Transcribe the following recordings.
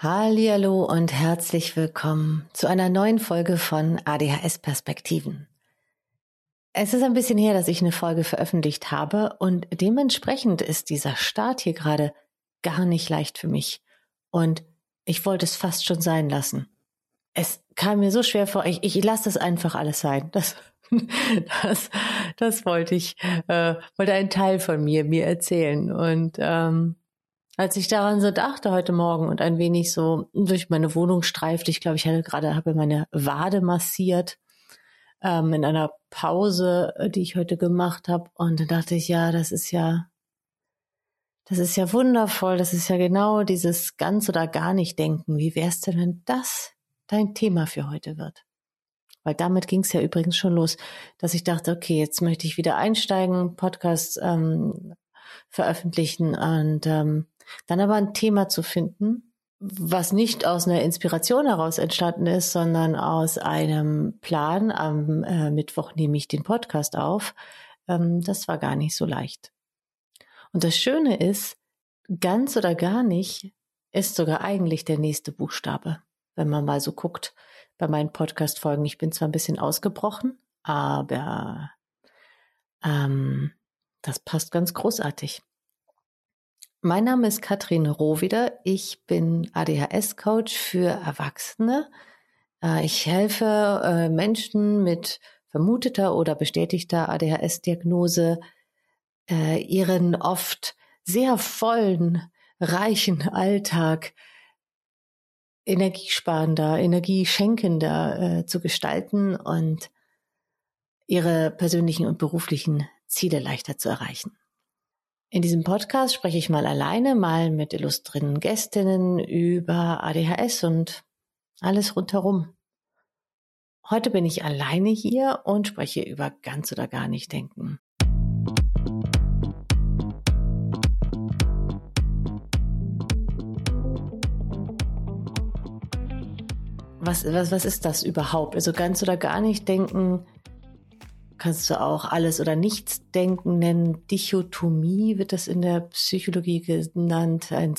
Hallihallo und herzlich willkommen zu einer neuen Folge von ADHS Perspektiven. Es ist ein bisschen her, dass ich eine Folge veröffentlicht habe und dementsprechend ist dieser Start hier gerade gar nicht leicht für mich und ich wollte es fast schon sein lassen. Es kam mir so schwer vor, ich lasse das einfach alles sein. Das wollte ich, wollte ein Teil von mir erzählen und als ich daran so dachte heute Morgen und ein wenig so durch meine Wohnung streifte, ich glaube, ich habe meine Wade massiert in einer Pause, die ich heute gemacht habe. Und dann dachte ich, ja, das ist ja wundervoll. Das ist ja genau dieses ganz oder gar nicht denken. Wie wär's denn, wenn das dein Thema für heute wird? Weil damit ging es ja übrigens schon los, dass ich dachte, okay, jetzt möchte ich wieder einsteigen, Podcast veröffentlichen und dann aber ein Thema zu finden, was nicht aus einer Inspiration heraus entstanden ist, sondern aus einem Plan. Am Mittwoch nehme ich den Podcast auf. Das war gar nicht so leicht. Und das Schöne ist, ganz oder gar nicht ist sogar eigentlich der nächste Buchstabe. Wenn man mal so guckt bei meinen Podcast-Folgen. Ich bin zwar ein bisschen ausgebrochen, aber das passt ganz großartig. Mein Name ist Katrin Rohwieder. Ich bin ADHS-Coach für Erwachsene. Ich helfe Menschen mit vermuteter oder bestätigter ADHS-Diagnose, ihren oft sehr vollen, reichen Alltag energiesparender, energieschenkender zu gestalten und ihre persönlichen und beruflichen Ziele leichter zu erreichen. In diesem Podcast spreche ich mal alleine, mal mit illustren Gästinnen über ADHS und alles rundherum. Heute bin ich alleine hier und spreche über ganz oder gar nicht denken. Was ist das überhaupt? Also ganz oder gar nicht denken, kannst du auch alles oder nichts denken nennen. Dichotomie wird das in der Psychologie genannt. Ein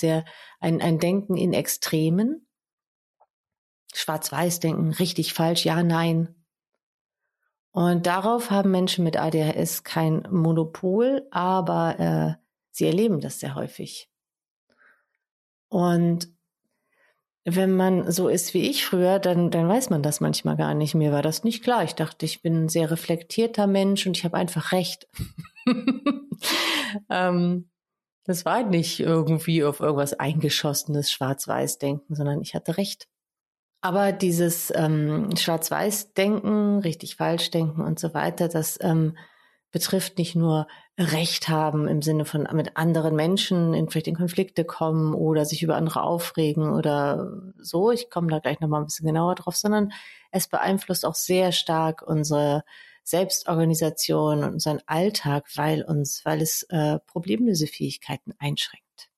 Denken in Extremen. Schwarz-Weiß denken, richtig, falsch, ja, nein. Und darauf haben Menschen mit ADHS kein Monopol, aber sie erleben das sehr häufig. Und wenn man so ist wie ich früher, dann weiß man das manchmal gar nicht. Mir war das nicht klar. Ich dachte, ich bin ein sehr reflektierter Mensch und ich habe einfach recht. Das war nicht irgendwie auf irgendwas eingeschossenes Schwarz-Weiß-Denken, sondern ich hatte recht. Aber dieses Schwarz-Weiß-Denken, richtig-falsch-Denken und so weiter, das betrifft nicht nur Recht haben im Sinne von mit anderen Menschen vielleicht in Konflikte kommen oder sich über andere aufregen oder so. Ich komme da gleich nochmal ein bisschen genauer drauf, sondern es beeinflusst auch sehr stark unsere Selbstorganisation und unseren Alltag, weil es Problemlösefähigkeiten einschränkt.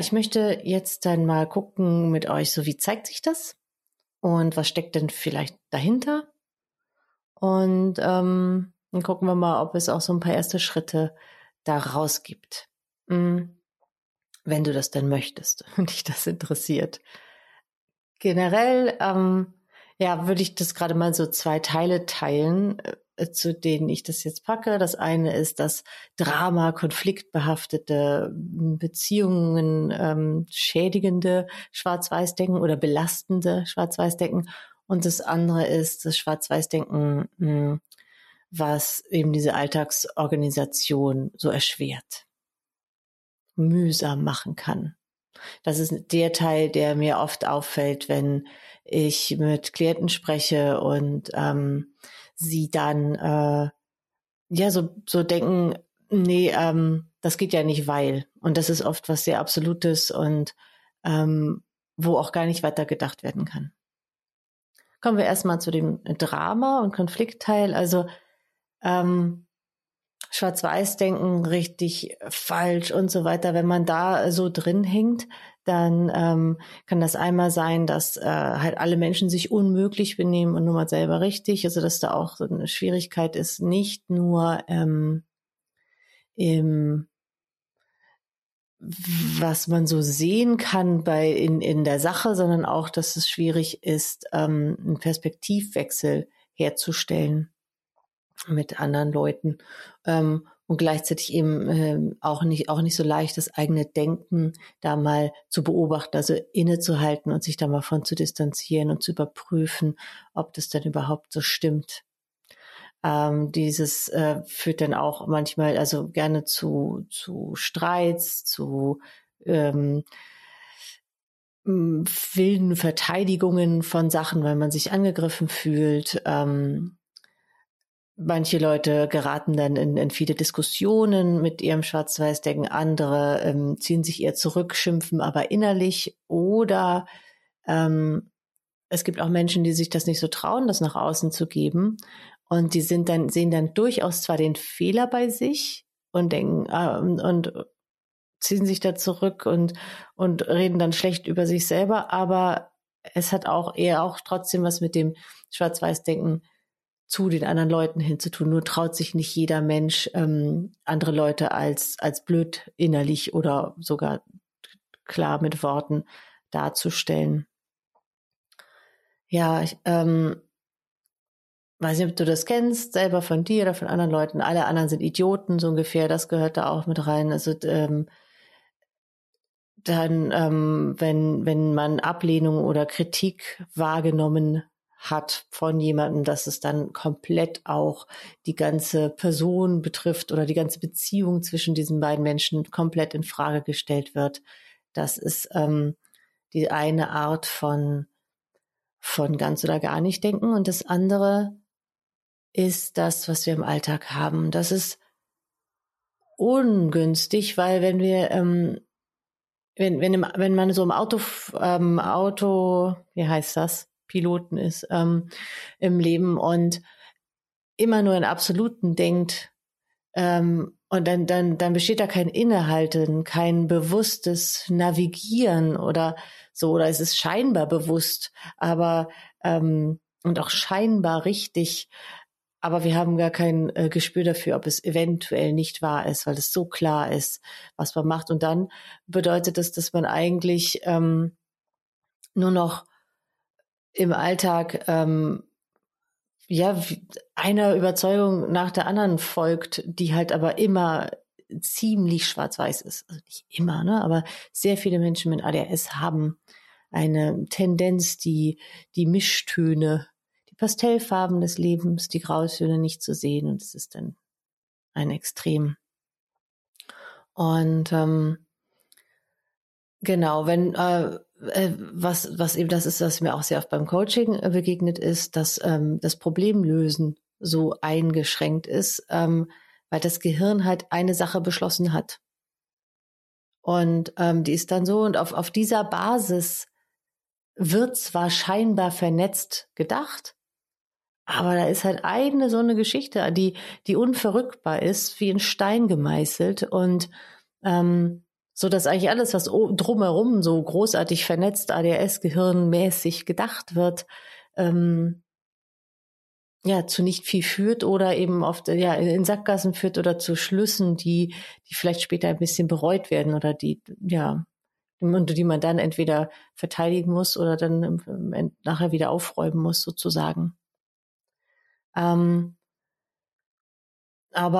Ich möchte jetzt dann mal gucken mit euch, so wie zeigt sich das und was steckt denn vielleicht dahinter? Und dann gucken wir mal, ob es auch so ein paar erste Schritte daraus gibt, wenn du das denn möchtest und dich das interessiert. Generell, würde ich das gerade mal so zwei Teile teilen, zu denen ich das jetzt packe. Das eine ist das Drama, konfliktbehaftete Beziehungen, schädigende Schwarz-Weiß-Denken oder belastende Schwarz-Weiß-Denken. Und das andere ist das Schwarz-Weiß-Denken, was eben diese Alltagsorganisation so erschwert, mühsam machen kann. Das ist der Teil, der mir oft auffällt, wenn ich mit Klienten spreche und sie dann so denken, nee, das geht ja nicht, weil. Und das ist oft was sehr Absolutes und wo auch gar nicht weiter gedacht werden kann. Kommen wir erstmal zu dem Drama- und Konfliktteil. Also Schwarz-Weiß-Denken, richtig, falsch und so weiter. Wenn man da so drin hängt, dann kann das einmal sein, dass halt alle Menschen sich unmöglich benehmen und nur mal selber richtig. Also dass da auch so eine Schwierigkeit ist, nicht nur was man so sehen kann in der Sache, sondern auch, dass es schwierig ist, einen Perspektivwechsel herzustellen mit anderen Leuten, und gleichzeitig eben auch nicht so leicht, das eigene Denken da mal zu beobachten, also innezuhalten und sich da mal von zu distanzieren und zu überprüfen, ob das dann überhaupt so stimmt. Dieses führt dann auch manchmal, also gerne zu Streits, zu wilden Verteidigungen von Sachen, weil man sich angegriffen fühlt. Manche Leute geraten dann in viele Diskussionen mit ihrem Schwarz-Weiß-Denken, andere ziehen sich eher zurück, schimpfen aber innerlich, oder es gibt auch Menschen, die sich das nicht so trauen, das nach außen zu geben. Und die sehen dann durchaus zwar den Fehler bei sich und denken, und ziehen sich da zurück und reden dann schlecht über sich selber, aber es hat auch eher auch trotzdem was mit dem Schwarz-Weiß-Denken zu den anderen Leuten hinzutun. Nur traut sich nicht jeder Mensch, andere Leute als blöd innerlich oder sogar klar mit Worten darzustellen. Ja, weiß nicht, ob du das kennst, selber von dir oder von anderen Leuten. Alle anderen sind Idioten, so ungefähr. Das gehört da auch mit rein. Also wenn man Ablehnung oder Kritik wahrgenommen hat von jemandem, dass es dann komplett auch die ganze Person betrifft oder die ganze Beziehung zwischen diesen beiden Menschen komplett in Frage gestellt wird. Das ist die eine Art von ganz oder gar nicht denken. Und das andere ist das, was wir im Alltag haben. Das ist ungünstig, weil wenn wir, wenn man so im Auto, wie heißt das, Piloten ist, im Leben und immer nur in Absoluten denkt, und dann besteht da kein Innehalten, kein bewusstes Navigieren oder so, oder es ist scheinbar bewusst, aber und auch scheinbar richtig, aber wir haben gar kein Gespür dafür, ob es eventuell nicht wahr ist, weil es so klar ist, was man macht. Und dann bedeutet das, dass man eigentlich nur noch im Alltag einer Überzeugung nach der anderen folgt, die halt aber immer ziemlich schwarz-weiß ist. Also nicht immer, ne? Aber sehr viele Menschen mit ADHS haben eine Tendenz, die Mischtöne, die Pastellfarben des Lebens, die Grautöne nicht zu sehen. Und es ist dann ein Extrem. Und genau, wenn was eben das ist, was mir auch sehr oft beim Coaching begegnet ist, dass das Problemlösen so eingeschränkt ist, weil das Gehirn halt eine Sache beschlossen hat. Und die ist dann so, und auf dieser Basis wird zwar scheinbar vernetzt gedacht, aber da ist halt eine so eine Geschichte, die unverrückbar ist, wie in Stein gemeißelt, und so dass eigentlich alles, was drumherum so großartig vernetzt, ADHS-gehirnmäßig gedacht wird, zu nicht viel führt oder eben oft in Sackgassen führt oder zu Schlüssen, die vielleicht später ein bisschen bereut werden oder die man dann entweder verteidigen muss oder dann nachher wieder aufräumen muss, sozusagen. Aber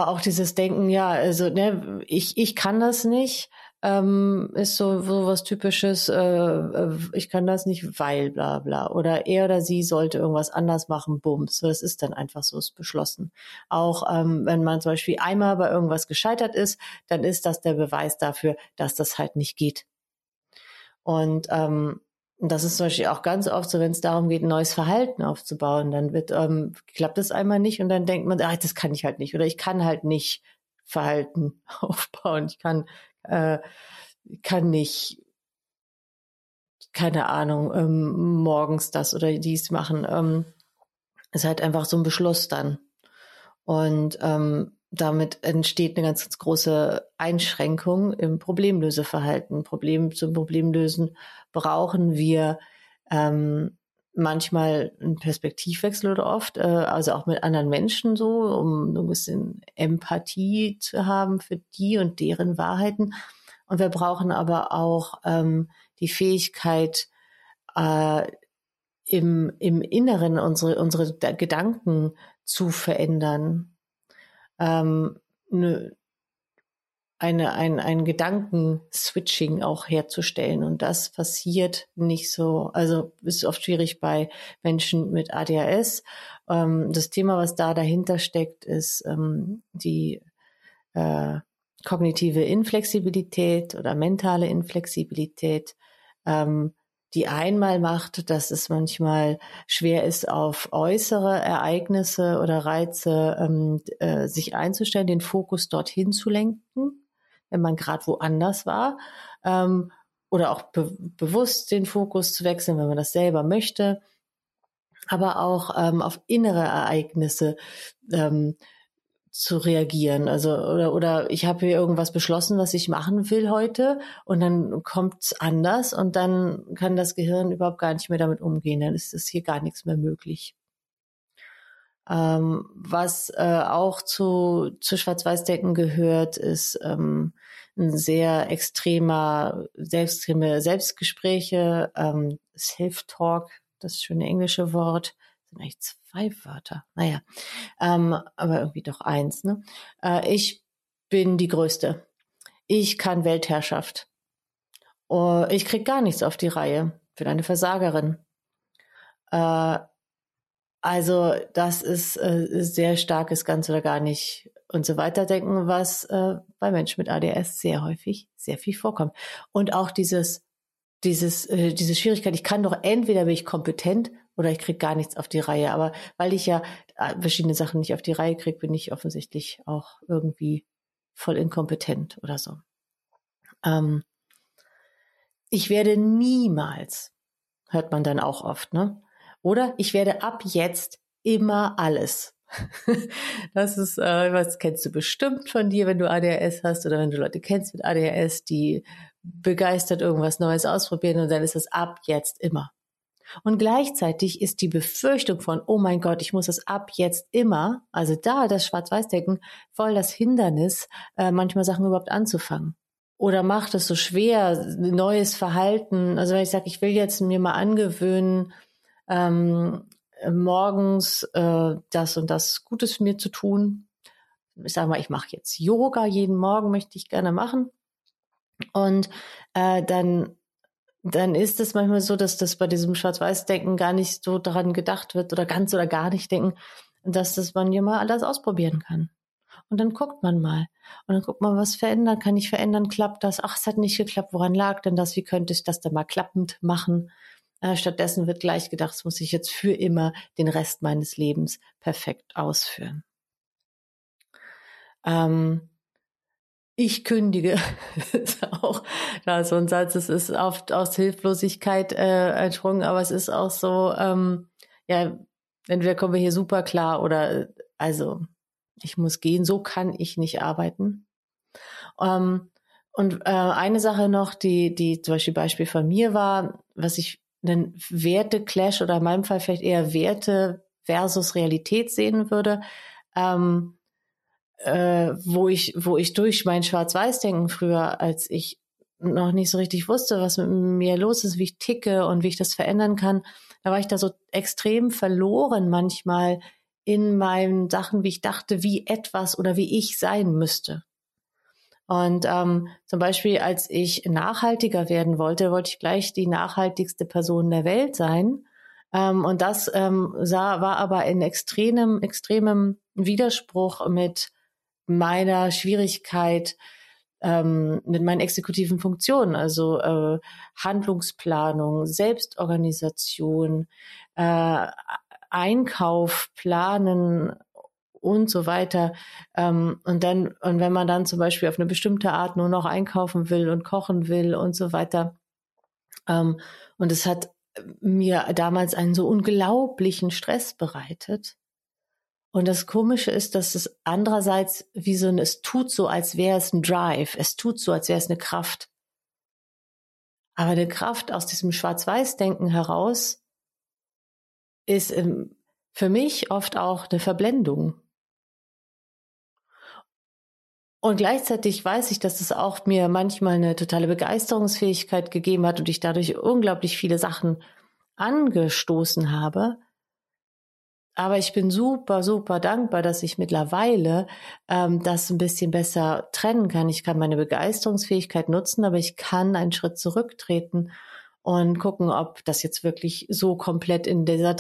auch dieses Denken, ich kann das nicht, ist so was Typisches, ich kann das nicht, weil bla bla, oder er oder sie sollte irgendwas anders machen, bums, das ist dann einfach so, ist beschlossen. Auch wenn man zum Beispiel einmal bei irgendwas gescheitert ist, dann ist das der Beweis dafür, dass das halt nicht geht. Und das ist zum Beispiel auch ganz oft so, wenn es darum geht, ein neues Verhalten aufzubauen, dann klappt es einmal nicht und dann denkt man, das kann ich halt nicht, oder ich kann halt nicht Verhalten aufbauen, ich kann nicht, keine Ahnung, morgens das oder dies machen. Ist halt einfach so ein Beschluss dann. Und damit entsteht eine ganz große Einschränkung im Problemlöseverhalten. Zum Problemlösen brauchen wir manchmal einen Perspektivwechsel oder oft, also auch mit anderen Menschen so, um ein bisschen Empathie zu haben für die und deren Wahrheiten. Und wir brauchen aber auch die Fähigkeit, im Inneren unsere Gedanken zu verändern. Ein Gedankenswitching auch herzustellen. Und das passiert nicht so, also ist oft schwierig bei Menschen mit ADHS. Das Thema, was dahinter steckt, ist die kognitive Inflexibilität oder mentale Inflexibilität, die einmal macht, dass es manchmal schwer ist, auf äußere Ereignisse oder Reize sich einzustellen, den Fokus dorthin zu lenken, wenn man gerade woanders war, oder auch bewusst den Fokus zu wechseln, wenn man das selber möchte, aber auch auf innere Ereignisse zu reagieren, also oder ich habe hier irgendwas beschlossen, was ich machen will heute, und dann kommt's anders und dann kann das Gehirn überhaupt gar nicht mehr damit umgehen, dann ist das hier gar nichts mehr möglich. Was auch zu Schwarz-Weiß-Denken gehört, ist ein sehr extreme Selbstgespräche, Self-Talk, das schöne englische Wort. Sind eigentlich 2 Wörter, naja, aber irgendwie doch 1, ne? Ich bin die Größte. Ich kann Weltherrschaft. Oh, ich krieg gar nichts auf die Reihe. Bin eine Versagerin. Also das ist sehr starkes ganz oder gar nicht und so weiter denken, was bei Menschen mit ADS sehr häufig, sehr viel vorkommt. Und auch diese Schwierigkeit, ich kann doch, entweder bin ich kompetent oder ich kriege gar nichts auf die Reihe. Aber weil ich ja verschiedene Sachen nicht auf die Reihe kriege, bin ich offensichtlich auch irgendwie voll inkompetent oder so. Ich werde niemals, hört man dann auch oft, ne? Oder ich werde ab jetzt immer alles. Das ist, was kennst du bestimmt von dir, wenn du ADHS hast oder wenn du Leute kennst mit ADHS, die begeistert irgendwas Neues ausprobieren, und dann ist das ab jetzt immer. Und gleichzeitig ist die Befürchtung von, oh mein Gott, ich muss das ab jetzt immer, also das Schwarz-Weiß-Denken, voll das Hindernis, manchmal Sachen überhaupt anzufangen. Oder macht es so schwer, neues Verhalten, also wenn ich sage, ich will jetzt mir mal angewöhnen, morgens das und das Gutes für mir zu tun. Ich sage mal, ich mache jetzt Yoga, jeden Morgen möchte ich gerne machen. Und dann ist es manchmal so, dass das bei diesem Schwarz-Weiß-Denken gar nicht so daran gedacht wird oder ganz oder gar nicht denken, dass das man ja mal alles ausprobieren kann. Und dann guckt man mal. Und dann guckt man, was verändern kann ich verändern, klappt das? Ach, es hat nicht geklappt, woran lag denn das? Wie könnte ich das denn mal klappend machen? Stattdessen wird gleich gedacht, das muss ich jetzt für immer den Rest meines Lebens perfekt ausführen. Ich kündige, ist auch da so ein Satz, es ist oft aus Hilflosigkeit entsprungen, aber es ist auch so, ja, entweder kommen wir hier super klar oder, also, ich muss gehen, so kann ich nicht arbeiten. Und eine Sache noch, die zum Beispiel von mir war, was ich einen Werte-Clash oder in meinem Fall vielleicht eher Werte versus Realität sehen würde, wo ich durch mein Schwarz-Weiß-Denken früher, als ich noch nicht so richtig wusste, was mit mir los ist, wie ich ticke und wie ich das verändern kann, da war ich da so extrem verloren manchmal in meinen Sachen, wie ich dachte, wie etwas oder wie ich sein müsste. Und zum Beispiel, als ich nachhaltiger werden wollte, wollte ich gleich die nachhaltigste Person der Welt sein. Und das war aber in extremem Widerspruch mit meiner Schwierigkeit, mit meinen exekutiven Funktionen, also Handlungsplanung, Selbstorganisation, Einkauf, Planen und so weiter. Und wenn man dann zum Beispiel auf eine bestimmte Art nur noch einkaufen will und kochen will und so weiter. Und es hat mir damals einen so unglaublichen Stress bereitet. Und das Komische ist, dass es andererseits wie so ein, es tut so, als wäre es ein Drive. Es tut so, als wäre es eine Kraft. Aber eine Kraft aus diesem Schwarz-Weiß-Denken heraus ist für mich oft auch eine Verblendung. Und gleichzeitig weiß ich, dass es auch mir manchmal eine totale Begeisterungsfähigkeit gegeben hat und ich dadurch unglaublich viele Sachen angestoßen habe. Aber ich bin super, super dankbar, dass ich mittlerweile das ein bisschen besser trennen kann. Ich kann meine Begeisterungsfähigkeit nutzen, aber ich kann einen Schritt zurücktreten und gucken, ob das jetzt wirklich so komplett in dieser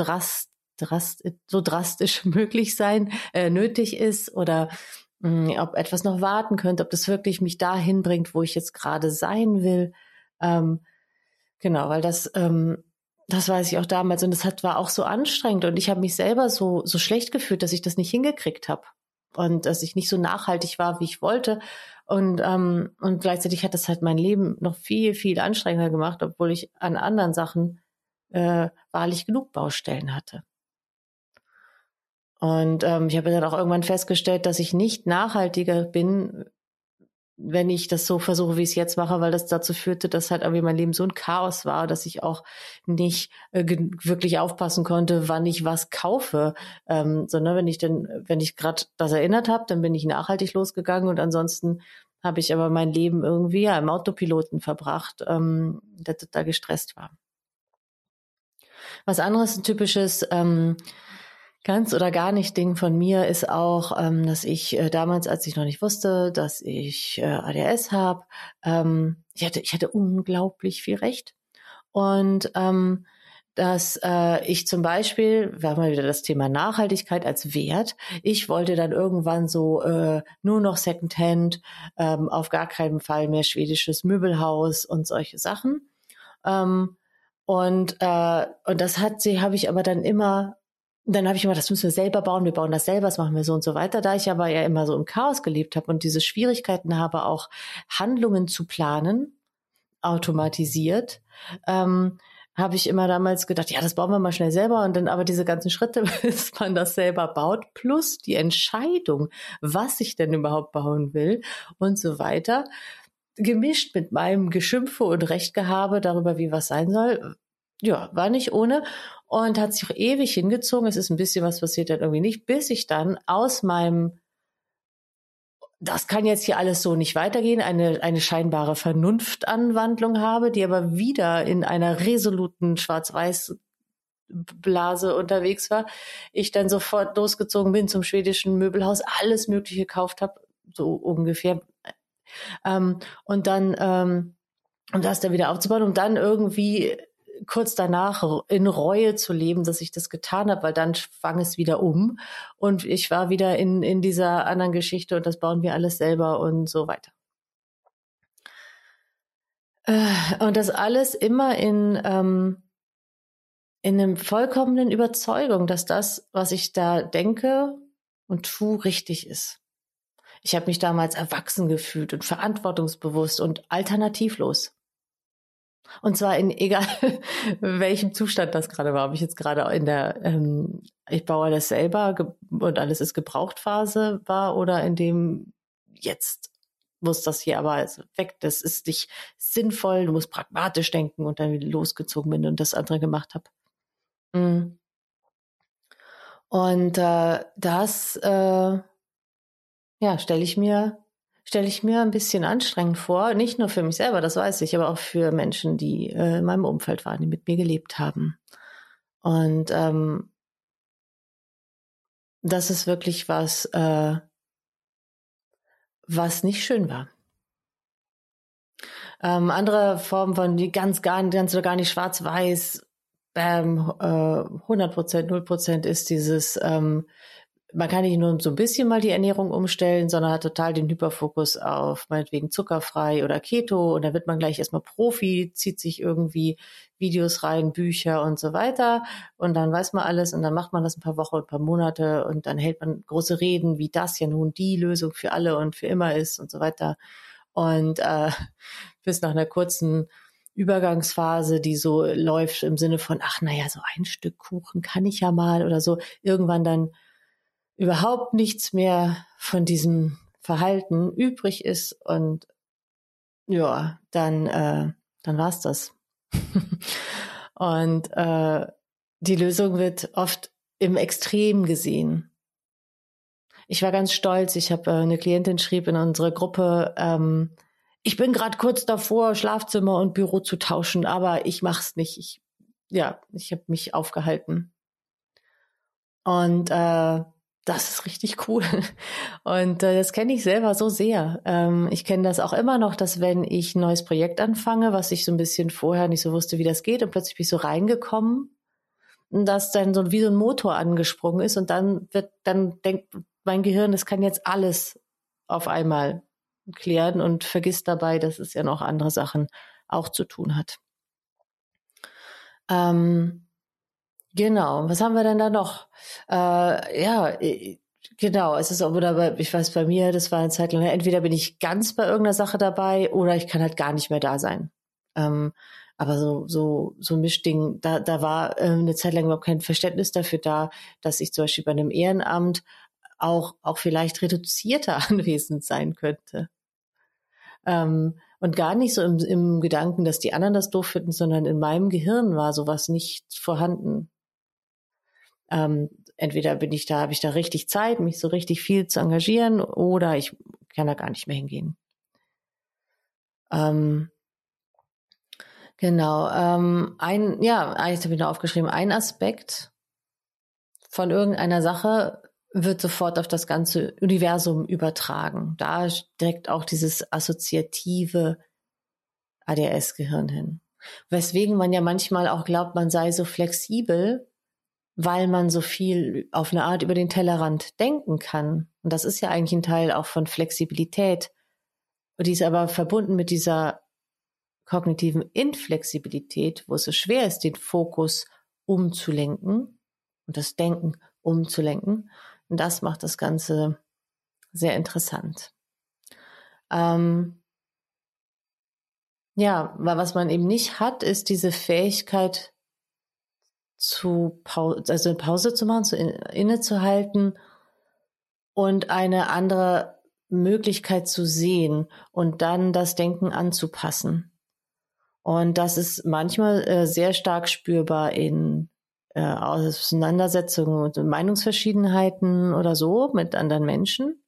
so drastisch möglich sein, nötig ist oder ob etwas noch warten könnte, ob das wirklich mich dahin bringt, wo ich jetzt gerade sein will. Genau, weil das weiß ich auch damals und war auch so anstrengend und ich habe mich selber so schlecht gefühlt, dass ich das nicht hingekriegt habe und dass ich nicht so nachhaltig war, wie ich wollte und gleichzeitig hat das halt mein Leben noch viel, viel anstrengender gemacht, obwohl ich an anderen Sachen wahrlich genug Baustellen hatte. Und ich habe dann auch irgendwann festgestellt, dass ich nicht nachhaltiger bin, wenn ich das so versuche, wie ich es jetzt mache, weil das dazu führte, dass halt irgendwie mein Leben so ein Chaos war, dass ich auch nicht wirklich aufpassen konnte, wann ich was kaufe. Sondern wenn ich gerade das erinnert habe, dann bin ich nachhaltig losgegangen und ansonsten habe ich aber mein Leben irgendwie im Autopiloten verbracht, der total gestresst war. Was anderes, ein typisches ganz oder gar nicht Ding von mir ist auch, dass ich damals, als ich noch nicht wusste, dass ich ADHS habe, ich hatte unglaublich viel Recht. Und dass ich zum Beispiel, wir haben mal wieder das Thema Nachhaltigkeit als Wert, ich wollte dann irgendwann so nur noch Secondhand, auf gar keinen Fall mehr schwedisches Möbelhaus und solche Sachen. Und das habe ich aber dann immer. Dann habe ich immer, das müssen wir selber bauen, wir bauen das selber, das machen wir so und so weiter. Da ich aber ja immer so im Chaos gelebt habe und diese Schwierigkeiten habe, auch Handlungen zu planen, automatisiert, habe ich immer damals gedacht, ja, das bauen wir mal schnell selber. Und dann aber diese ganzen Schritte, bis man das selber baut, plus die Entscheidung, was ich denn überhaupt bauen will und so weiter, gemischt mit meinem Geschimpfe und Rechtgehabe darüber, wie was sein soll, ja, war nicht ohne und hat sich auch ewig hingezogen. Es ist ein bisschen was passiert dann irgendwie nicht, bis ich dann aus meinem, das kann jetzt hier alles so nicht weitergehen, eine scheinbare Vernunftanwandlung habe, die aber wieder in einer resoluten Schwarz-Weiß-Blase unterwegs war. Ich dann sofort losgezogen bin zum schwedischen Möbelhaus, alles Mögliche gekauft habe, so ungefähr. Und dann, um das dann wieder aufzubauen, um dann irgendwie kurz danach in Reue zu leben, dass ich das getan habe, weil dann schwang es wieder um und ich war wieder in dieser anderen Geschichte und das bauen wir alles selber und so weiter. Und das alles immer in einem vollkommenen Überzeugung, dass das, was ich da denke und tue, richtig ist. Ich habe mich damals erwachsen gefühlt und verantwortungsbewusst und alternativlos. Und zwar in egal welchem Zustand das gerade war, ob ich jetzt gerade in der ich baue alles selber und alles ist Gebrauchtphase war oder in dem jetzt muss das hier aber weg, das ist nicht sinnvoll, du musst pragmatisch denken und dann losgezogen bin und das andere gemacht habe. Und das stelle ich mir ein bisschen anstrengend vor, nicht nur für mich selber, das weiß ich, aber auch für Menschen, die in meinem Umfeld waren, die mit mir gelebt haben. Und das ist wirklich was, was nicht schön war. Andere Formen von ganz oder gar nicht schwarz-weiß, 100%, 0% ist dieses man kann nicht nur so ein bisschen mal die Ernährung umstellen, sondern hat total den Hyperfokus auf meinetwegen zuckerfrei oder Keto und dann wird man gleich erstmal Profi, zieht sich irgendwie Videos rein, Bücher und so weiter und dann weiß man alles und dann macht man das ein paar Wochen, ein paar Monate und dann hält man große Reden, wie das ja nun die Lösung für alle und für immer ist und so weiter und bis nach einer kurzen Übergangsphase, die so läuft im Sinne von, ach naja, so ein Stück Kuchen kann ich ja mal oder so, irgendwann dann überhaupt nichts mehr von diesem Verhalten übrig ist und ja, dann war's das. Und die Lösung wird oft im Extrem gesehen. Ich war ganz stolz. Ich habe eine Klientin schrieb in unsere Gruppe, ich bin gerade kurz davor, Schlafzimmer und Büro zu tauschen, aber ich mach's nicht. Ich habe mich aufgehalten. Und das ist richtig cool. Und das kenne ich selber so sehr. Ich kenne das auch immer noch, dass wenn ich ein neues Projekt anfange, was ich so ein bisschen vorher nicht so wusste, wie das geht, und plötzlich bin ich so reingekommen, dass dann so wie so ein Motor angesprungen ist und dann denkt mein Gehirn, das kann jetzt alles auf einmal klären und vergisst dabei, dass es ja noch andere Sachen auch zu tun hat. Genau, was haben wir denn da noch? Es ist auch, ich weiß bei mir, das war eine Zeit lang, entweder bin ich ganz bei irgendeiner Sache dabei oder ich kann halt gar nicht mehr da sein. Aber so ein Mischding, da war eine Zeit lang überhaupt kein Verständnis dafür da, dass ich zum Beispiel bei einem Ehrenamt auch vielleicht reduzierter anwesend sein könnte. Und gar nicht so im Gedanken, dass die anderen das doof finden, sondern in meinem Gehirn war sowas nicht vorhanden. Entweder habe ich da richtig Zeit, mich so richtig viel zu engagieren, oder ich kann da gar nicht mehr hingehen. Jetzt habe ich noch aufgeschrieben, ein Aspekt von irgendeiner Sache wird sofort auf das ganze Universum übertragen. Da steckt auch dieses assoziative ADHS-Gehirn hin. Weswegen man ja manchmal auch glaubt, man sei so flexibel, weil man so viel auf eine Art über den Tellerrand denken kann. Und das ist ja eigentlich ein Teil auch von Flexibilität. Und die ist aber verbunden mit dieser kognitiven Inflexibilität, wo es so schwer ist, den Fokus umzulenken und das Denken umzulenken. Und das macht das Ganze sehr interessant. Weil was man eben nicht hat, ist diese Fähigkeit, eine Pause zu machen, innezuhalten und eine andere Möglichkeit zu sehen und dann das Denken anzupassen. Und das ist manchmal sehr stark spürbar in Auseinandersetzungen und Meinungsverschiedenheiten oder so mit anderen Menschen.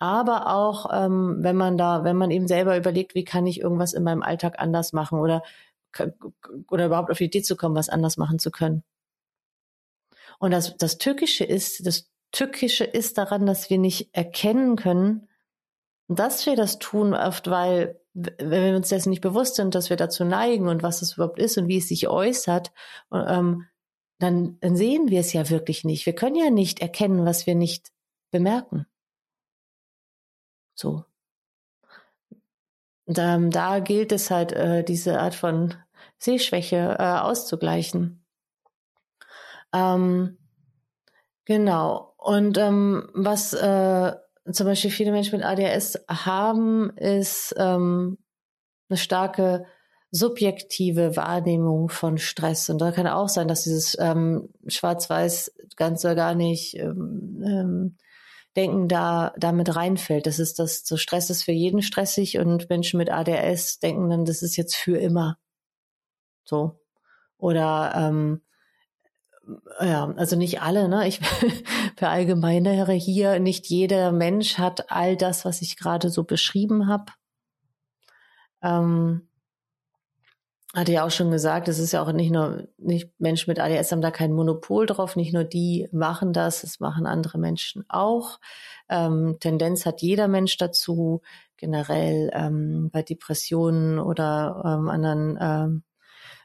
Aber auch, wenn man eben selber überlegt, wie kann ich irgendwas in meinem Alltag anders machen oder überhaupt auf die Idee zu kommen, was anders machen zu können. Und das Tückische ist daran, dass wir nicht erkennen können, dass wir das tun, oft weil, wenn wir uns dessen nicht bewusst sind, dass wir dazu neigen und was das überhaupt ist und wie es sich äußert, dann sehen wir es ja wirklich nicht. Wir können ja nicht erkennen, was wir nicht bemerken. So. Und, da gilt es halt, diese Art von Sehschwäche auszugleichen. Genau. Und was zum Beispiel viele Menschen mit ADHS haben, ist eine starke subjektive Wahrnehmung von Stress. Und da kann auch sein, dass dieses Schwarz-Weiß ganz oder gar nicht Denken damit reinfällt. So Stress ist für jeden stressig und Menschen mit ADHS denken dann, das ist jetzt für immer. So. Oder also nicht alle, ne? Ich verallgemeinere hier, nicht jeder Mensch hat all das, was ich gerade so beschrieben habe. Hatte ja auch schon gesagt, es ist ja auch nicht Menschen mit ADHS haben da kein Monopol drauf, nicht nur die machen das machen andere Menschen auch. Tendenz hat jeder Mensch dazu, generell bei Depressionen oder anderen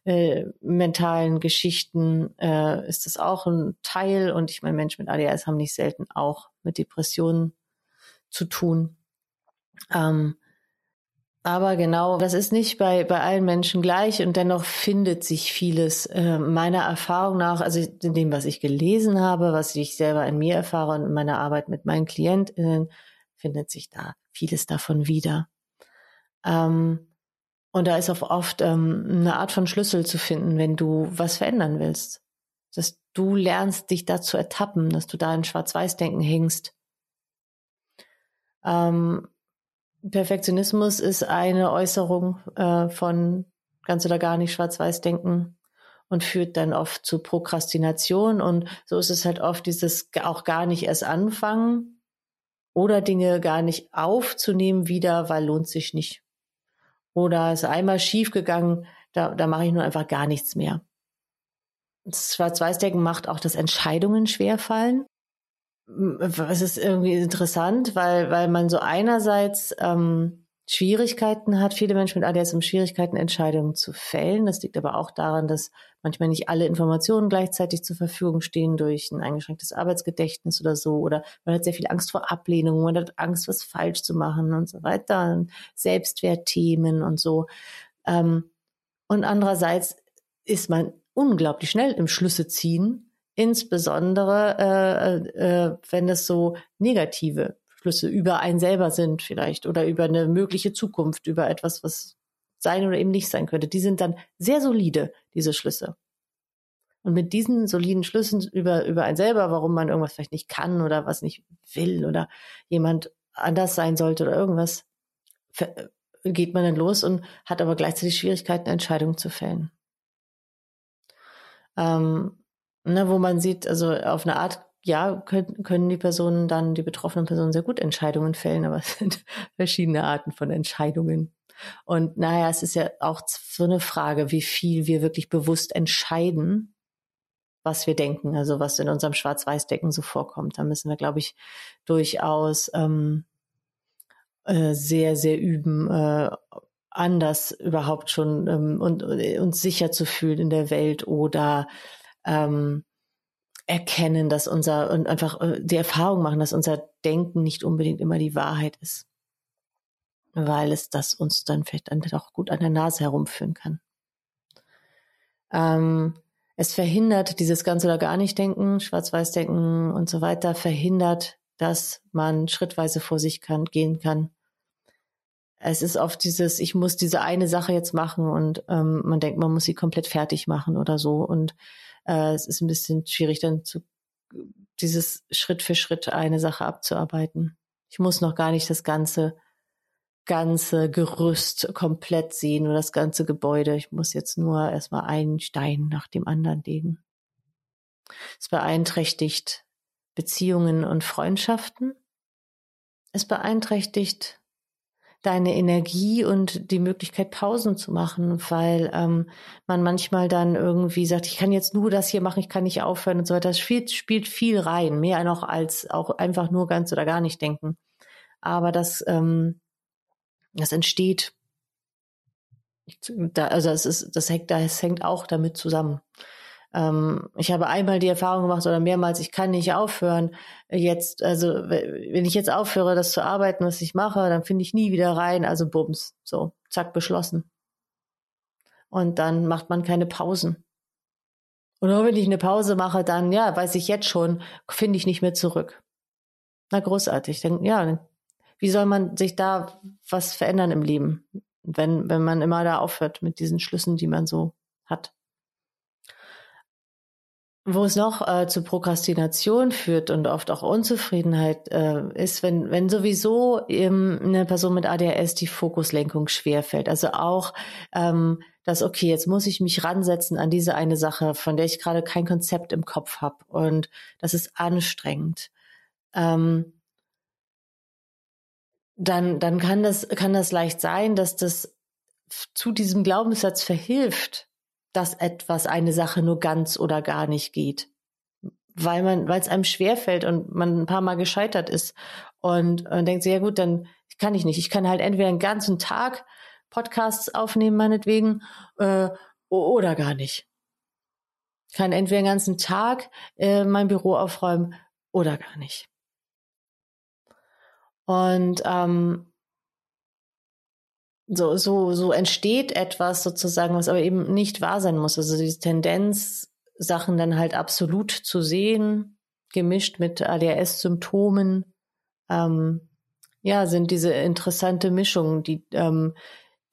mentalen Geschichten ist das auch ein Teil. Und ich meine, Menschen mit ADHS haben nicht selten auch mit Depressionen zu tun. Aber genau, das ist nicht bei allen Menschen gleich und dennoch findet sich vieles meiner Erfahrung nach, also in dem, was ich gelesen habe, was ich selber in mir erfahre und in meiner Arbeit mit meinen KlientInnen, findet sich da vieles davon wieder. Und da ist auch oft eine Art von Schlüssel zu finden, wenn du was verändern willst. Dass du lernst, dich da zu ertappen, dass du da in Schwarz-Weiß-Denken hängst. Perfektionismus ist eine Äußerung von ganz oder gar nicht Schwarz-Weiß-Denken und führt dann oft zu Prokrastination. Und so ist es halt oft dieses auch gar nicht erst anfangen, oder Dinge gar nicht aufzunehmen wieder, weil lohnt sich nicht. Oder ist einmal schief gegangen, da mache ich nun einfach gar nichts mehr. Das Schwarz-Weiß-Denken macht auch, dass Entscheidungen schwerfallen. Es ist irgendwie interessant, weil man so einerseits Schwierigkeiten hat, viele Menschen mit ADHS haben Schwierigkeiten, Entscheidungen zu fällen. Das liegt aber auch daran, dass manchmal nicht alle Informationen gleichzeitig zur Verfügung stehen durch ein eingeschränktes Arbeitsgedächtnis oder so. Oder man hat sehr viel Angst vor Ablehnung, man hat Angst, was falsch zu machen und so weiter. Und Selbstwertthemen und so. Und andererseits ist man unglaublich schnell im Schlüsse ziehen, insbesondere wenn das so negative Schlüsse über einen selber sind vielleicht oder über eine mögliche Zukunft, über etwas, was sein oder eben nicht sein könnte. Die sind dann sehr solide, diese Schlüsse. Und mit diesen soliden Schlüssen über einen selber, warum man irgendwas vielleicht nicht kann oder was nicht will oder jemand anders sein sollte oder irgendwas, geht man dann los und hat aber gleichzeitig Schwierigkeiten, Entscheidungen zu fällen. Wo man sieht, also auf eine Art, ja, können die betroffenen Personen sehr gut Entscheidungen fällen, aber es sind verschiedene Arten von Entscheidungen. Und naja, es ist ja auch so eine Frage, wie viel wir wirklich bewusst entscheiden, was wir denken, also was in unserem Schwarz-Weiß-Denken so vorkommt. Da müssen wir, glaube ich, durchaus sehr, sehr üben, anders überhaupt schon und uns sicher zu fühlen in der Welt oder erkennen, dass die Erfahrung machen, dass unser Denken nicht unbedingt immer die Wahrheit ist, weil es das uns dann vielleicht auch gut an der Nase herumführen kann. Es verhindert dieses Ganze oder gar nicht Denken, Schwarz-Weiß-Denken und so weiter, verhindert, dass man schrittweise vor sich gehen kann. Es ist oft dieses, ich muss diese eine Sache jetzt machen und man denkt, man muss sie komplett fertig machen oder so. Und es ist ein bisschen schwierig, dann dieses Schritt für Schritt eine Sache abzuarbeiten. Ich muss noch gar nicht das ganze Gerüst komplett sehen oder das ganze Gebäude. Ich muss jetzt nur erstmal einen Stein nach dem anderen legen. Es beeinträchtigt Beziehungen und Freundschaften. Es beeinträchtigt deine Energie und die Möglichkeit, Pausen zu machen, weil man manchmal dann irgendwie sagt, ich kann jetzt nur das hier machen, ich kann nicht aufhören und so weiter. Das spielt viel rein, mehr noch als auch einfach nur ganz oder gar nicht denken. Aber das entsteht, das hängt auch damit zusammen. Ich habe einmal die Erfahrung gemacht oder mehrmals, ich kann nicht aufhören. Jetzt, also wenn ich jetzt aufhöre, das zu arbeiten, was ich mache, dann finde ich nie wieder rein. Also bums, so, zack, beschlossen. Und dann macht man keine Pausen. Und nur wenn ich eine Pause mache, dann, ja, weiß ich jetzt schon, finde ich nicht mehr zurück. Na, großartig. Dann, ja, wie soll man sich da was verändern im Leben, wenn man immer da aufhört mit diesen Schlüssen, die man so hat? Wo es noch zu Prokrastination führt und oft auch Unzufriedenheit ist, wenn sowieso eine Person mit ADHS die Fokuslenkung schwerfällt. Also auch das, okay, jetzt muss ich mich ransetzen an diese eine Sache, von der ich gerade kein Konzept im Kopf habe. Und das ist anstrengend. Dann kann das leicht sein, dass das zu diesem Glaubenssatz verhilft, dass eine Sache nur ganz oder gar nicht geht. Weil es einem schwerfällt und man ein paar Mal gescheitert ist und denkt sich, ja gut, dann kann ich nicht. Ich kann halt entweder einen ganzen Tag Podcasts aufnehmen, meinetwegen, oder gar nicht. Ich kann entweder den ganzen Tag mein Büro aufräumen oder gar nicht. Und so entsteht etwas sozusagen, was aber eben nicht wahr sein muss. Also diese Tendenz, Sachen dann halt absolut zu sehen, gemischt mit ADHS-Symptomen, sind diese interessante Mischung, die so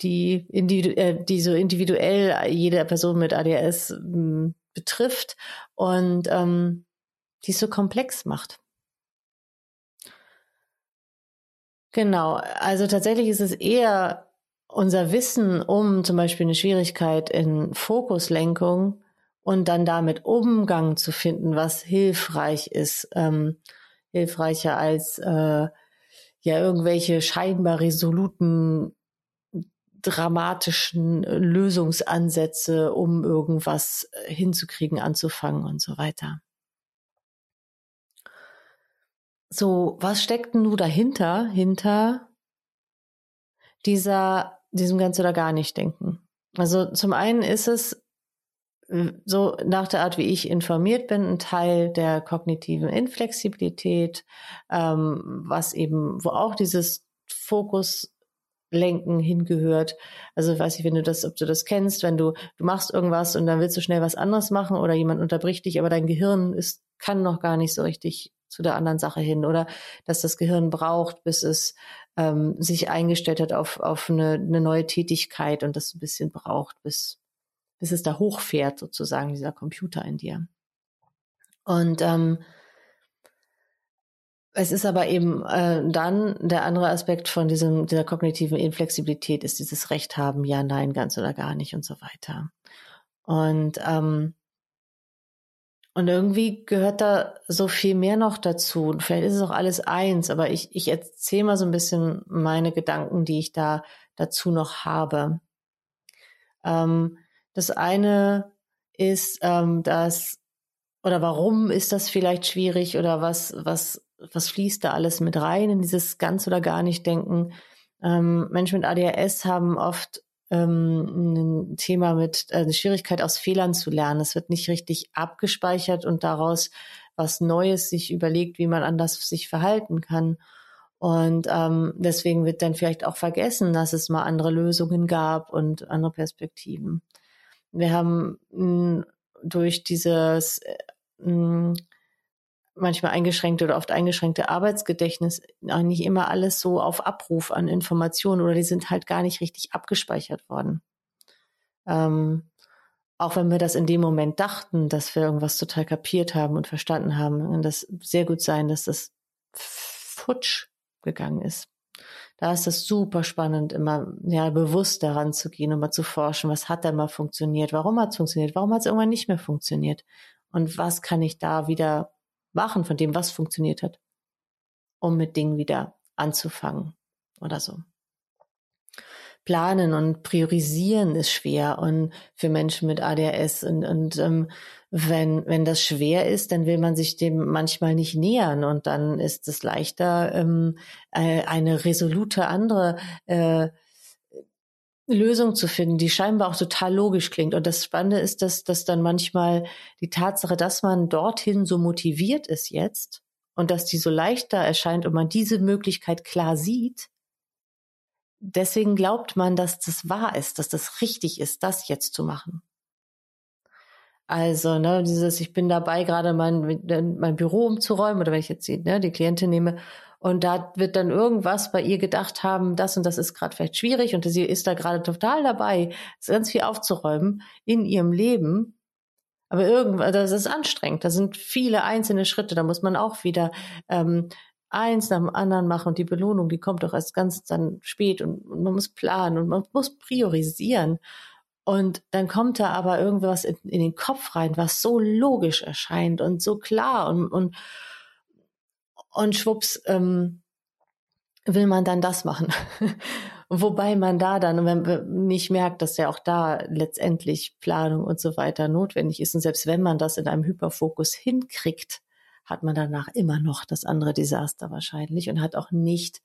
individuell jede Person mit ADHS betrifft und die es so komplex macht. Genau, also tatsächlich ist es eher unser Wissen um zum Beispiel eine Schwierigkeit in Fokuslenkung und dann damit Umgang zu finden, was hilfreich ist, hilfreicher als ja irgendwelche scheinbar resoluten, dramatischen Lösungsansätze, um irgendwas hinzukriegen, anzufangen und so weiter. So, was steckt denn nun dahinter, hinter diesem ganz oder gar nicht denken? Also zum einen ist es so nach der Art, wie ich informiert bin, ein Teil der kognitiven Inflexibilität, wo auch dieses Fokuslenken hingehört. Also weiß ich, ob du das kennst, wenn du machst irgendwas und dann willst du schnell was anderes machen oder jemand unterbricht dich, aber dein Gehirn kann noch gar nicht so richtig zu der anderen Sache hin, oder dass das Gehirn braucht, bis es sich eingestellt hat auf eine neue Tätigkeit und das ein bisschen braucht, bis es da hochfährt sozusagen, dieser Computer in dir. Und es ist aber eben dann der andere Aspekt von dieser kognitiven Inflexibilität ist dieses Recht haben, ja, nein, ganz oder gar nicht und so weiter. Und irgendwie gehört da so viel mehr noch dazu. Und vielleicht ist es auch alles eins, aber ich erzähle mal so ein bisschen meine Gedanken, die ich da dazu noch habe. Das eine ist, warum ist das vielleicht schwierig oder was fließt da alles mit rein in dieses ganz oder gar nicht Denken? Menschen mit ADHS haben oft ein Thema mit Schwierigkeit, aus Fehlern zu lernen. Es wird nicht richtig abgespeichert und daraus was Neues sich überlegt, wie man anders sich verhalten kann. Und deswegen wird dann vielleicht auch vergessen, dass es mal andere Lösungen gab und andere Perspektiven. Wir haben durch dieses manchmal eingeschränkte oder oft eingeschränkte Arbeitsgedächtnis auch nicht immer alles so auf Abruf an Informationen oder die sind halt gar nicht richtig abgespeichert worden. Auch wenn wir das in dem Moment dachten, dass wir irgendwas total kapiert haben und verstanden haben, kann das sehr gut sein, dass das futsch gegangen ist. Da ist das super spannend, immer bewusst daran zu gehen und mal zu forschen, was hat denn mal funktioniert, warum hat es funktioniert, warum hat es irgendwann nicht mehr funktioniert und was kann ich da wieder machen von dem, was funktioniert hat, um mit Dingen wieder anzufangen oder so. Planen und priorisieren ist schwer und für Menschen mit ADHS und wenn das schwer ist, dann will man sich dem manchmal nicht nähern und dann ist es leichter, eine resolute andere Lösung zu finden, die scheinbar auch total logisch klingt. Und das Spannende ist, dass dann manchmal die Tatsache, dass man dorthin so motiviert ist jetzt und dass die so leichter erscheint und man diese Möglichkeit klar sieht, deswegen glaubt man, dass das wahr ist, dass das richtig ist, das jetzt zu machen. Also ich bin dabei, gerade mein Büro umzuräumen oder wenn ich jetzt die Klientin nehme, und da wird dann irgendwas bei ihr gedacht haben, das und das ist gerade vielleicht schwierig und sie ist da gerade total dabei, ganz viel aufzuräumen in ihrem Leben. Aber das ist anstrengend. Da sind viele einzelne Schritte. Da muss man auch wieder eins nach dem anderen machen und die Belohnung, die kommt doch erst ganz dann spät und man muss planen und man muss priorisieren. Und dann kommt da aber irgendwas in den Kopf rein, was so logisch erscheint und so klar und schwupps will man dann das machen. Wobei man da dann, wenn man nicht merkt, dass ja auch da letztendlich Planung und so weiter notwendig ist. Und selbst wenn man das in einem Hyperfokus hinkriegt, hat man danach immer noch das andere Desaster wahrscheinlich und hat auch nicht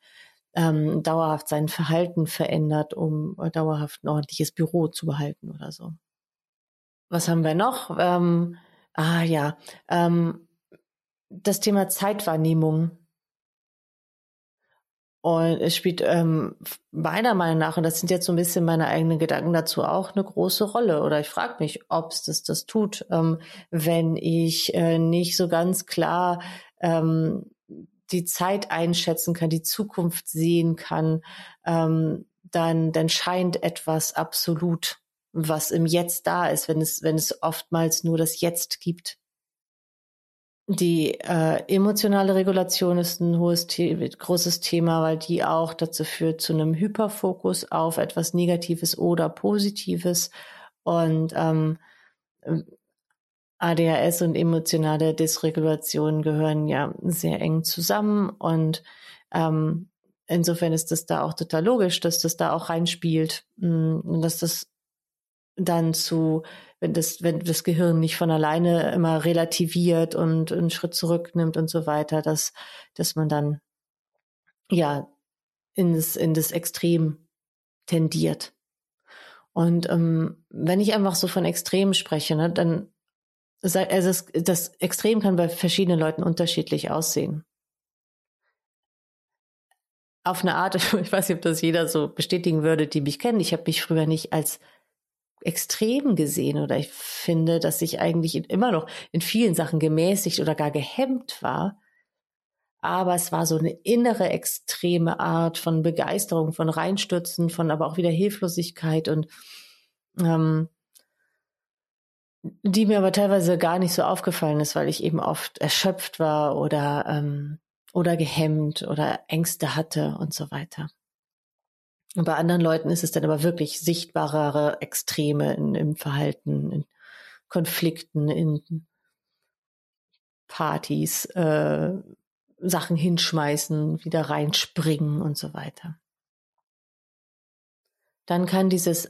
dauerhaft sein Verhalten verändert, um dauerhaft ein ordentliches Büro zu behalten oder so. Was haben wir noch? Das Thema Zeitwahrnehmung. Und es spielt meiner Meinung nach, und das sind jetzt so ein bisschen meine eigenen Gedanken dazu, auch eine große Rolle. Oder ich frage mich, ob es das tut, wenn ich nicht so ganz klar die Zeit einschätzen kann, die Zukunft sehen kann, dann scheint etwas absolut, was im Jetzt da ist, wenn es oftmals nur das Jetzt gibt. Die emotionale Regulation ist ein großes Thema, weil die auch dazu führt, zu einem Hyperfokus auf etwas Negatives oder Positives. Und ADHS und emotionale Dysregulation gehören ja sehr eng zusammen. Und Insofern ist das da auch total logisch, dass das da auch reinspielt und dass das dann zu, wenn das Gehirn nicht von alleine immer relativiert und einen Schritt zurücknimmt und so weiter, dass man dann ja in das Extrem tendiert. Und wenn ich einfach so von Extremen spreche, ne, dann also das Extrem kann bei verschiedenen Leuten unterschiedlich aussehen. Auf eine Art, ich weiß nicht, ob das jeder so bestätigen würde, die mich kennen. Ich habe mich früher nicht als extrem gesehen oder ich finde, dass ich eigentlich immer noch in vielen Sachen gemäßigt oder gar gehemmt war. Aber es war so eine innere extreme Art von Begeisterung, von Reinstürzen, von aber auch wieder Hilflosigkeit und die mir aber teilweise gar nicht so aufgefallen ist, weil ich eben oft erschöpft war oder gehemmt oder Ängste hatte und so weiter. Und bei anderen Leuten ist es dann aber wirklich sichtbarere Extreme im Verhalten, in Konflikten, in Partys, Sachen hinschmeißen, wieder reinspringen und so weiter. Dann kann dieses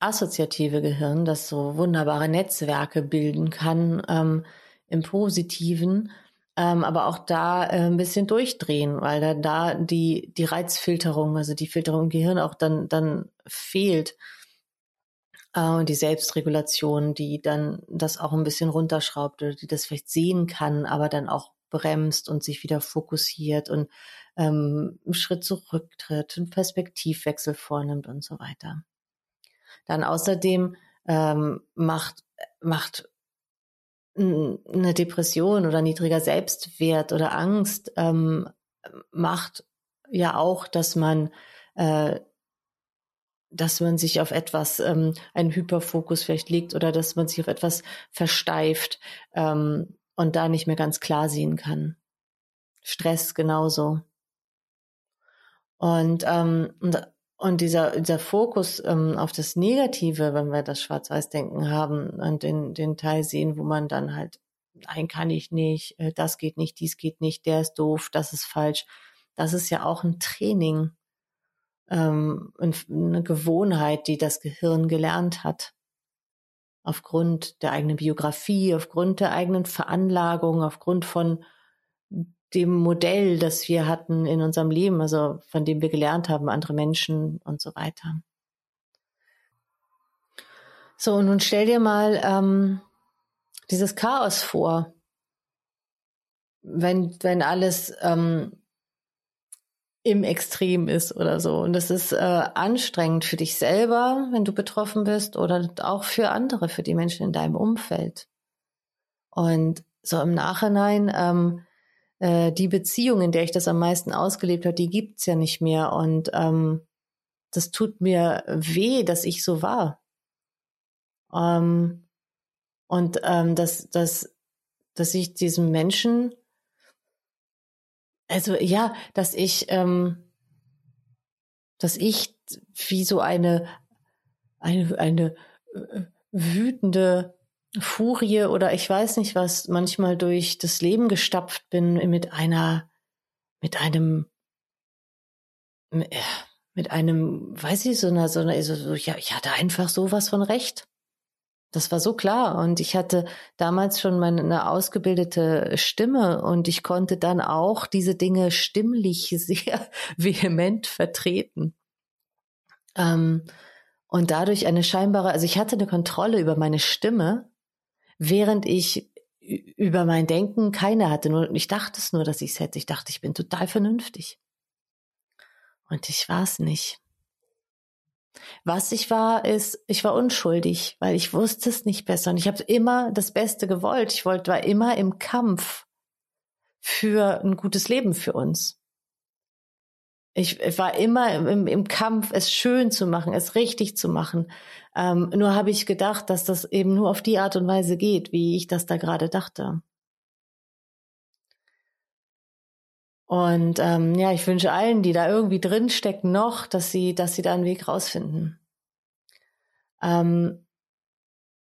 assoziative Gehirn, das so wunderbare Netzwerke bilden kann, im Positiven, aber auch da ein bisschen durchdrehen, weil da die Reizfilterung, also die Filterung im Gehirn auch dann fehlt. Und die Selbstregulation, die dann das auch ein bisschen runterschraubt oder die das vielleicht sehen kann, aber dann auch bremst und sich wieder fokussiert und einen Schritt zurücktritt, einen Perspektivwechsel vornimmt und so weiter. Dann außerdem macht eine Depression oder niedriger Selbstwert oder Angst macht ja auch, dass man sich auf etwas einen Hyperfokus vielleicht legt oder dass man sich auf etwas versteift und da nicht mehr ganz klar sehen kann. Stress genauso. Und dieser Fokus auf das Negative, wenn wir das Schwarz-Weiß-Denken haben und den Teil sehen, wo man dann halt, nein, kann ich nicht, das geht nicht, dies geht nicht, der ist doof, das ist falsch. Das ist ja auch ein Training, eine Gewohnheit, die das Gehirn gelernt hat. Aufgrund der eigenen Biografie, aufgrund der eigenen Veranlagung, aufgrund von dem Modell, das wir hatten in unserem Leben, also von dem wir gelernt haben, andere Menschen und so weiter. So, und nun stell dir mal dieses Chaos vor, wenn alles im Extrem ist oder so. Und das ist anstrengend für dich selber, wenn du betroffen bist, oder auch für andere, für die Menschen in deinem Umfeld. Und so im Nachhinein die Beziehung, in der ich das am meisten ausgelebt habe, die gibt's ja nicht mehr. Und das tut mir weh, dass ich so war. Dass ich diesem Menschen, also ja, dass ich wie so eine wütende Furie oder ich weiß nicht was, manchmal durch das Leben gestapft bin mit einem, weiß ich, ich hatte einfach sowas von Recht. Das war so klar und ich hatte damals schon meine ausgebildete Stimme und ich konnte dann auch diese Dinge stimmlich sehr vehement vertreten. Und dadurch eine scheinbare, also ich hatte eine Kontrolle über meine Stimme, während ich über mein Denken keine hatte. Nur, ich dachte es nur, dass ich es hätte. Ich dachte, ich bin total vernünftig. Und ich war es nicht. Was ich war, ist, ich war unschuldig, weil ich wusste es nicht besser. Und ich habe immer das Beste gewollt. War immer im Kampf für ein gutes Leben für uns. Ich war immer im Kampf, es schön zu machen, es richtig zu machen. Nur habe ich gedacht, dass das eben nur auf die Art und Weise geht, wie ich das da gerade dachte. Und ja, ich wünsche allen, die da irgendwie drinstecken noch, dass sie da einen Weg rausfinden.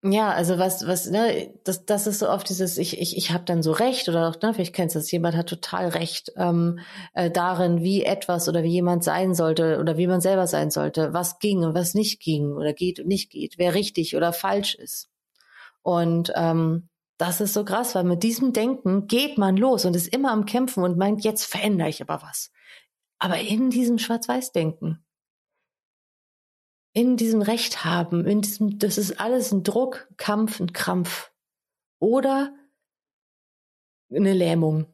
Ja, also das ist so oft dieses, ich habe dann so recht oder auch, vielleicht kennst du das, jemand hat total recht darin, wie etwas oder wie jemand sein sollte oder wie man selber sein sollte, was ging und was nicht ging oder geht und nicht geht, wer richtig oder falsch ist. Und das ist so krass, weil mit diesem Denken geht man los und ist immer am Kämpfen und meint, jetzt verändere ich aber was. Aber in diesem Schwarz-Weiß-Denken. In diesem Recht haben, das ist alles ein Druck, Kampf, ein Krampf oder eine Lähmung,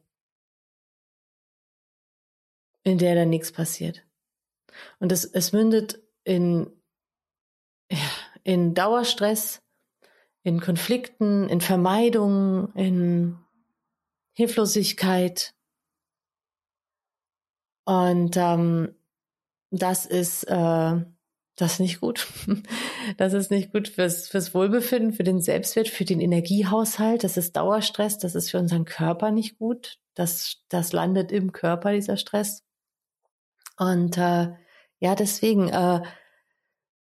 in der dann nichts passiert. Und es mündet in Dauerstress, in Konflikten, in Vermeidung, in Hilflosigkeit. Und das ist nicht gut. Das ist nicht gut fürs Wohlbefinden, für den Selbstwert, für den Energiehaushalt. Das ist Dauerstress. Das ist für unseren Körper nicht gut. Das landet im Körper, dieser Stress. Und deswegen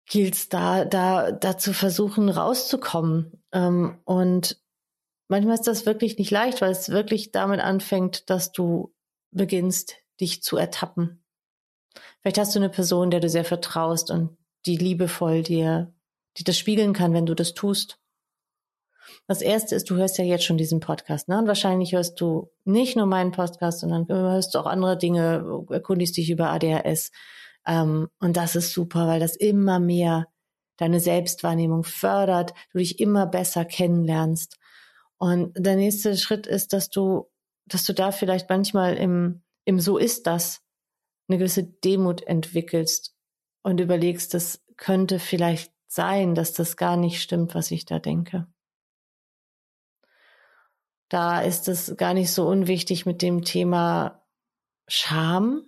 gilt es da zu versuchen, rauszukommen. Und manchmal ist das wirklich nicht leicht, weil es wirklich damit anfängt, dass du beginnst, dich zu ertappen. Vielleicht hast du eine Person, der du sehr vertraust und die liebevoll die das spiegeln kann, wenn du das tust. Das Erste ist, du hörst ja jetzt schon diesen Podcast, ne? Und wahrscheinlich hörst du nicht nur meinen Podcast, sondern hörst du auch andere Dinge, erkundigst dich über ADHS. Und das ist super, weil das immer mehr deine Selbstwahrnehmung fördert, du dich immer besser kennenlernst. Und der nächste Schritt ist, dass du da vielleicht manchmal im So ist das eine gewisse Demut entwickelst und überlegst, das könnte vielleicht sein, dass das gar nicht stimmt, was ich da denke. Da ist es gar nicht so unwichtig mit dem Thema Scham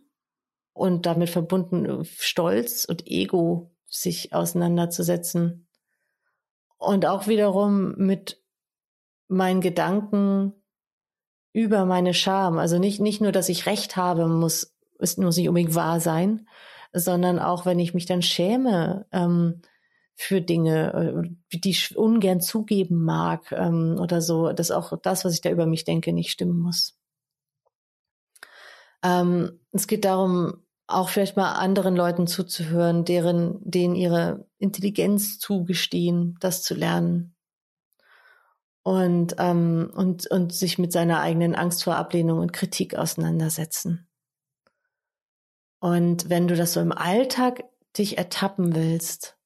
und damit verbunden Stolz und Ego sich auseinanderzusetzen. Und auch wiederum mit meinen Gedanken über meine Scham. Also nicht nur, dass ich Recht habe muss, es muss nicht unbedingt wahr sein, sondern auch, wenn ich mich dann schäme für Dinge, die ich ungern zugeben mag oder so, dass auch das, was ich da über mich denke, nicht stimmen muss. Es geht darum, auch vielleicht mal anderen Leuten zuzuhören, denen ihre Intelligenz zugestehen, das zu lernen. Und sich mit seiner eigenen Angst vor Ablehnung und Kritik auseinandersetzen. Und wenn du das so im Alltag dich ertappen willst,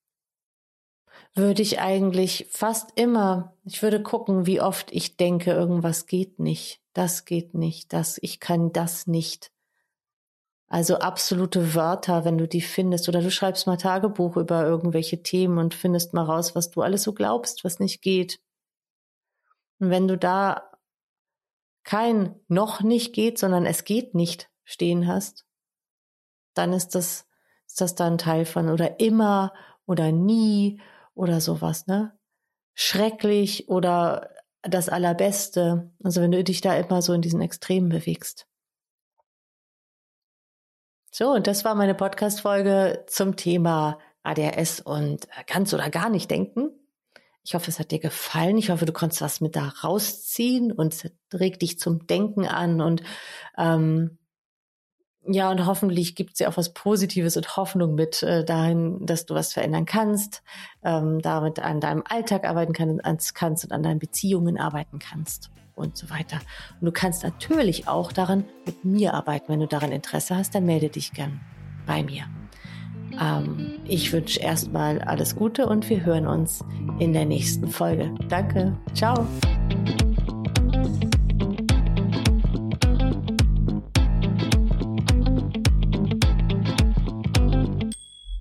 würde ich eigentlich fast immer, ich würde gucken, wie oft ich denke, irgendwas geht nicht, ich kann das nicht. Also absolute Wörter, wenn du die findest, oder du schreibst mal Tagebuch über irgendwelche Themen und findest mal raus, was du alles so glaubst, was nicht geht. Und wenn du da kein noch nicht geht, sondern es geht nicht stehen hast, dann ist das da ein Teil von oder immer oder nie oder sowas, ne? Schrecklich oder das Allerbeste. Also wenn du dich da immer so in diesen Extremen bewegst. So, und das war meine Podcast-Folge zum Thema ADHS und ganz oder gar nicht denken. Ich hoffe, es hat dir gefallen. Ich hoffe, du konntest was mit da rausziehen und es regt dich zum Denken an und und hoffentlich gibt es ja auch was Positives und Hoffnung mit dahin, dass du was verändern kannst, damit an deinem Alltag arbeiten kannst und an deinen Beziehungen arbeiten kannst und so weiter. Und du kannst natürlich auch daran mit mir arbeiten. Wenn du daran Interesse hast, dann melde dich gern bei mir. Ich wünsche erstmal alles Gute und wir hören uns in der nächsten Folge. Danke, ciao.